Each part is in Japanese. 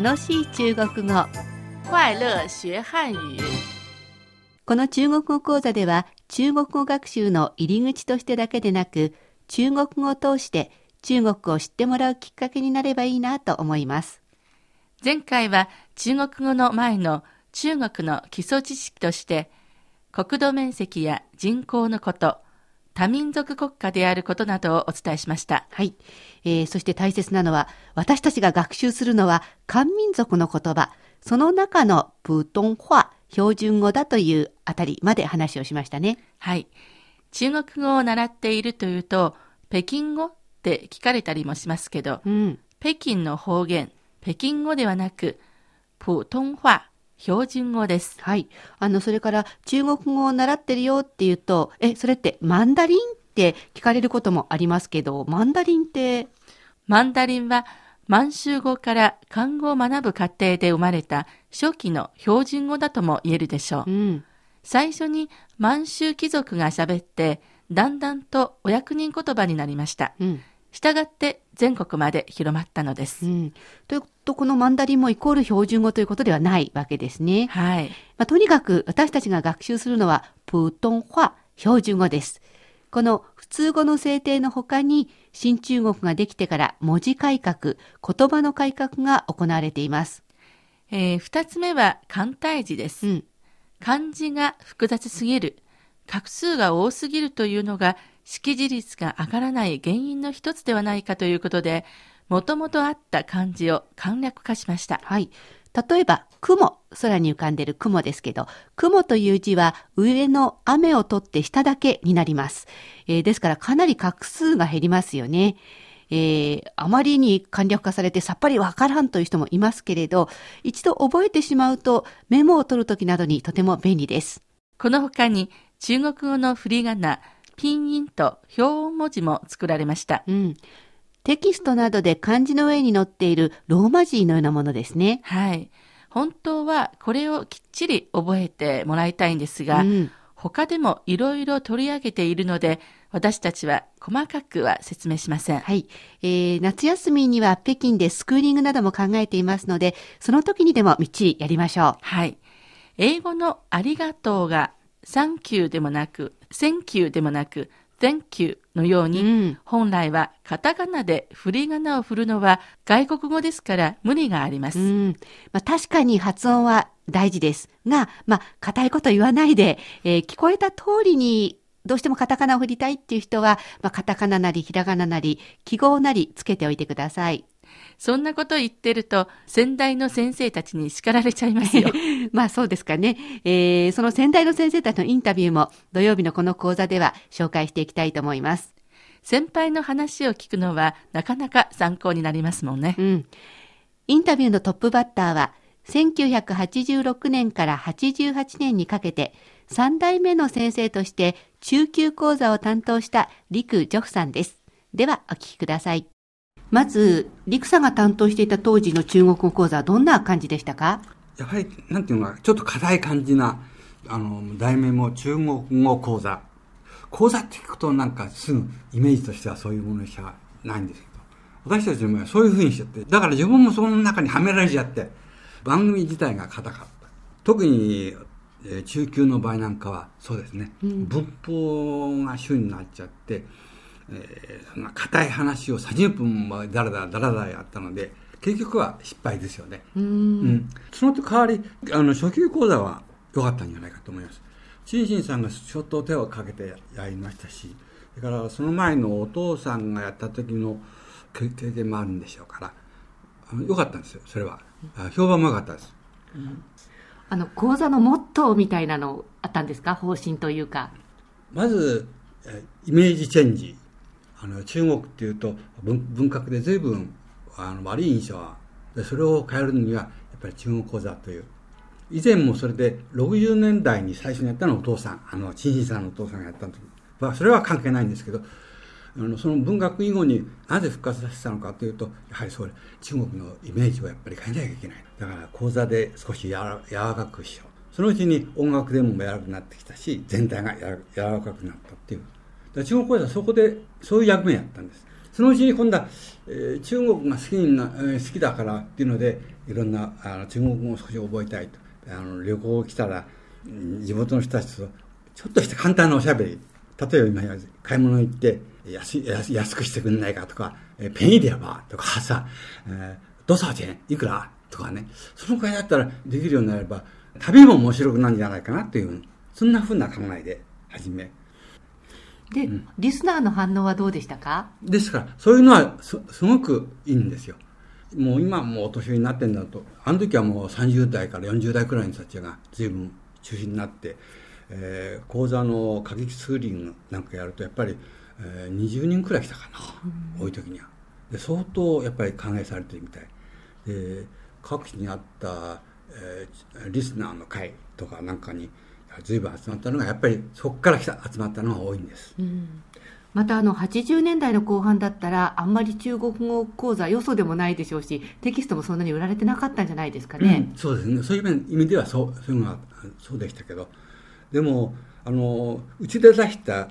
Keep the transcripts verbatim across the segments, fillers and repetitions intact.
楽しい中国語。快乐学汉语。この中国語講座では、中国語学習の入り口としてだけでなく、中国語を通して中国を知ってもらうきっかけになればいいなと思います。前回は中国語の前の中国の基礎知識として、国土面積や人口のこと、多民族国家であることなどをお伝えしました。はい、えー、そして大切なのは、私たちが学習するのは漢民族の言葉、その中の普通話、標準語だというあたりまで話をしましたね。はい、中国語を習っているというと、北京語って聞かれたりもしますけど、うん、北京の方言、北京語ではなく、普通話、標準語です。はい。あの、それから中国語を習ってるよって言うと、え、それってマンダリンって聞かれることもありますけど、マンダリンって？マンダリンは満州語から漢語を学ぶ過程で生まれた初期の標準語だとも言えるでしょう。うん、最初に満州貴族が喋って、だんだんとお役人言葉になりました。うん、したがって全国まで広まったのです。うん、というと、このマンダリンもイコール標準語ということではないわけですね。はい。まあ、とにかく私たちが学習するのは普通話、標準語です。この普通語の制定の他に、新中国ができてから文字改革、言葉の改革が行われています。えー、二つ目は簡体字です。うん、漢字が複雑すぎる、画数が多すぎるというのが識字率が上がらない原因の一つではないかということで、もともとあった漢字を簡略化しました。はい。例えば、雲、空に浮かんでいる雲ですけど、雲という字は上の雨を取って下だけになります。えー、ですからかなり画数が減りますよね。えー、あまりに簡略化されてさっぱりわからんという人もいますけれど、一度覚えてしまうとメモを取るときなどにとても便利です。この他に中国語の振り仮名、ピンインと表音文字も作られました。うん。テキストなどで漢字の上に載っているローマ字のようなものですね。はい。本当はこれをきっちり覚えてもらいたいんですが、うん、他でもいろいろ取り上げているので、私たちは細かくは説明しません。はい。えー、夏休みには北京でスクーリングなども考えていますので、その時にでもみっちりやりましょう。はい。英語のありがとうが、サンキューでもなく、センキューでもなく、Thank you のように、うん、本来はカタカナで振り仮名を振るのは外国語ですから無理があります。うんまあ、確かに発音は大事ですが、まあ、固いこと言わないで、えー、聞こえた通りにどうしてもカタカナを振りたいっていう人は、まあ、カタカナなりひらがななり記号なりつけておいてください。そんなこと言ってると先代の先生たちに叱られちゃいますよ。まあそうですかね、えー、その先代の先生たちのインタビューも土曜日のこの講座では紹介していきたいと思います。先輩の話を聞くのはなかなか参考になりますもんね。うん、インタビューのトップバッターはせんきゅうひゃくはちじゅうろくねんからはちじゅうはちねんにかけてさんだいめの先生として中級講座を担当したリク・ジョフさんです。ではお聞きください。まず、リクさんが担当していた当時の中国語講座はどんな感じでしたか？やはり、なんていうのか、ちょっと硬い感じな、あの、題名も中国語講座。講座って聞くとなんかすぐイメージとしてはそういうものしかないんですけど、私たちの場合はそういう風にしちゃって、だから自分もその中にはめられちゃって、番組自体が硬かった。特に、えー、中級の場合なんかはそうですね、うん、文法が主になっちゃって、えー、そんな硬い話をさんじゅっぷんもだらだらだらだらやったので結局は失敗ですよね。うん、うん、その代わりあの初級講座は良かったんじゃないかと思います。陳進さんが相当手をかけてやりましたし、それからその前のお父さんがやった時の経験もあるんでしょうから良かったんですよ。それは評判も良かったです。うん、あの講座のモットーみたいなのあったんですか？方針というか。まずイメージチェンジ。あの中国っていうと文革で随分あの悪い印象はで、それを変えるにはやっぱり中国講座という、以前もそれでろくじゅうねんだいに最初にやったのをお父さん、あの陳進さんのお父さんがやった時はそれは関係ないんですけど、あのその文革以後になぜ復活させたのかというと、やはりそれ中国のイメージをやっぱり変えなきゃいけない。だから講座で少しやわらかくしよう。そのうちに音楽でも柔らかくなってきたし、全体が柔らかくなったっていう。中国講座はそこでそういう役目やったんです。そのうちに今度は、えー、中国が好きな、えー、好きだからっていうので、いろんなあの中国語を少し覚えたいと、あの旅行来たら、うん、地元の人たちとちょっとした簡単なおしゃべり、例えば今買い物行って安い、安い、安くしてくれないかとか、えー、ペンイディアバーとかさ、えー、ドサーチェンいくらとかね、そのくらいだったらできるようになれば、旅も面白くなるんじゃないかなという、そんなふうな考えで始めで、うん、リスナーの反応はどうでしたか？ですから、そういうのは す, すごくいいんですよ。もう今もうお年寄りになってんだと、あの時はもうさんじゅうだいからよんじゅうだいくらいの人たちが随分中心になって、えー、講座の過激ツーリングなんかやるとやっぱり、えー、にじゅうにんくらい来たかな、うん、多い時には。で、相当やっぱり歓迎されてるみたいで、各地にあった、えー、リスナーの会とかなんかに随分集まったのが、やっぱりそこから来た集まったのが多いんです、うん、またあのはちじゅうねんだいの後半だったら、あんまり中国語講座よそでもないでしょうし、テキストもそんなに売られてなかったんじゃないですかね、うん、そうですね、そういう意味ではそう、そういうのはそうでしたけど、でもあのうちで出した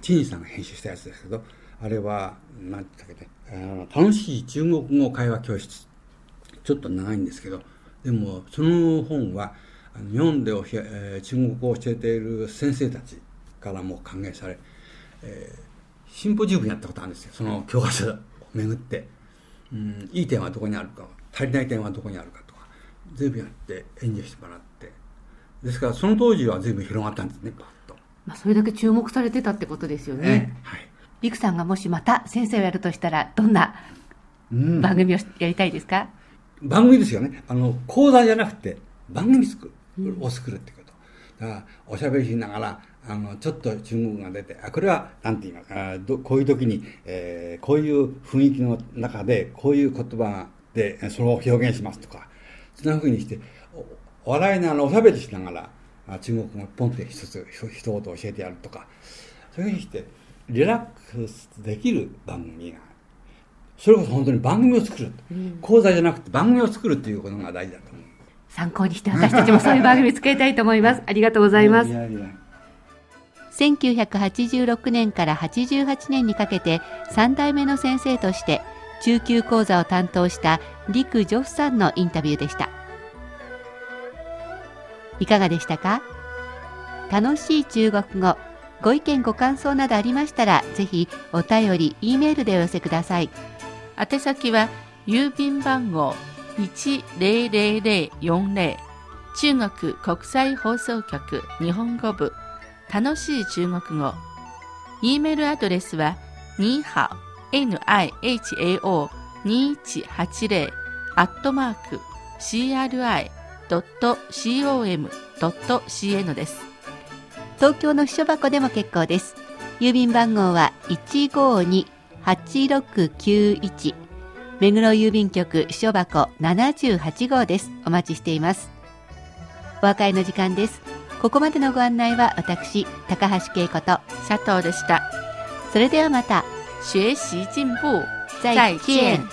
陳二さんが編集したやつですけど、あれは何て言ったっけね、楽しい中国語会話教室、ちょっと長いんですけど、でもその本は日本でお、えー、中国語を教えている先生たちからも歓迎され、えー、シンポジウムやったことあるんですよ、その教科書を巡って、うん、いい点はどこにあるか、足りない点はどこにあるかとか、随分やって演じしてもらって、ですからその当時は随分広がったんですね、パッと。まあそれだけ注目されてたってことですよね。りく、えーはい、さんがもしまた先生をやるとしたら、どんな番組をやりたいですか？うん、番組ですよね、あの講座じゃなくて番組作る。を作るってことだから、おしゃべりしながらあのちょっと中国が出て、あこれはなんて言いますか、どこういう時に、えー、こういう雰囲気の中でこういう言葉でそれを表現しますとか、そんなふうにしてお笑いながらおしゃべりしながら中国語をポンって一つ一言教えてやるとか、そういうふうにしてリラックスできる番組が、それこそ本当に番組を作る、うん、講座じゃなくて番組を作るということが大事だと思う。参考にして私たちもそういう番組作りたいと思います。ありがとうございます。せんきゅうひゃくはちじゅうろくねんからはちじゅうはちねんにかけてさんだいめの先生として中級講座を担当した李九助さんのインタビューでした。いかがでしたか？楽しい中国語、ご意見ご感想などありましたら、ぜひお便り、Eメールでお寄せください。宛先は郵便番号いちまるまるまるよんまる、中国国際放送局日本語部楽しい中国語。 E メールアドレスはにーはお にーいちはちゼロ アットマーク シーアールアイドットコムドットシーエヌ です。東京の秘書箱でも結構です。郵便番号はいちごに はちろくきゅういち、目黒郵便局秘書箱ななじゅうはちごうです。お待ちしています。お別れの時間です。ここまでのご案内は私、高橋恵子と佐藤でした。それではまた。学習進歩。再見。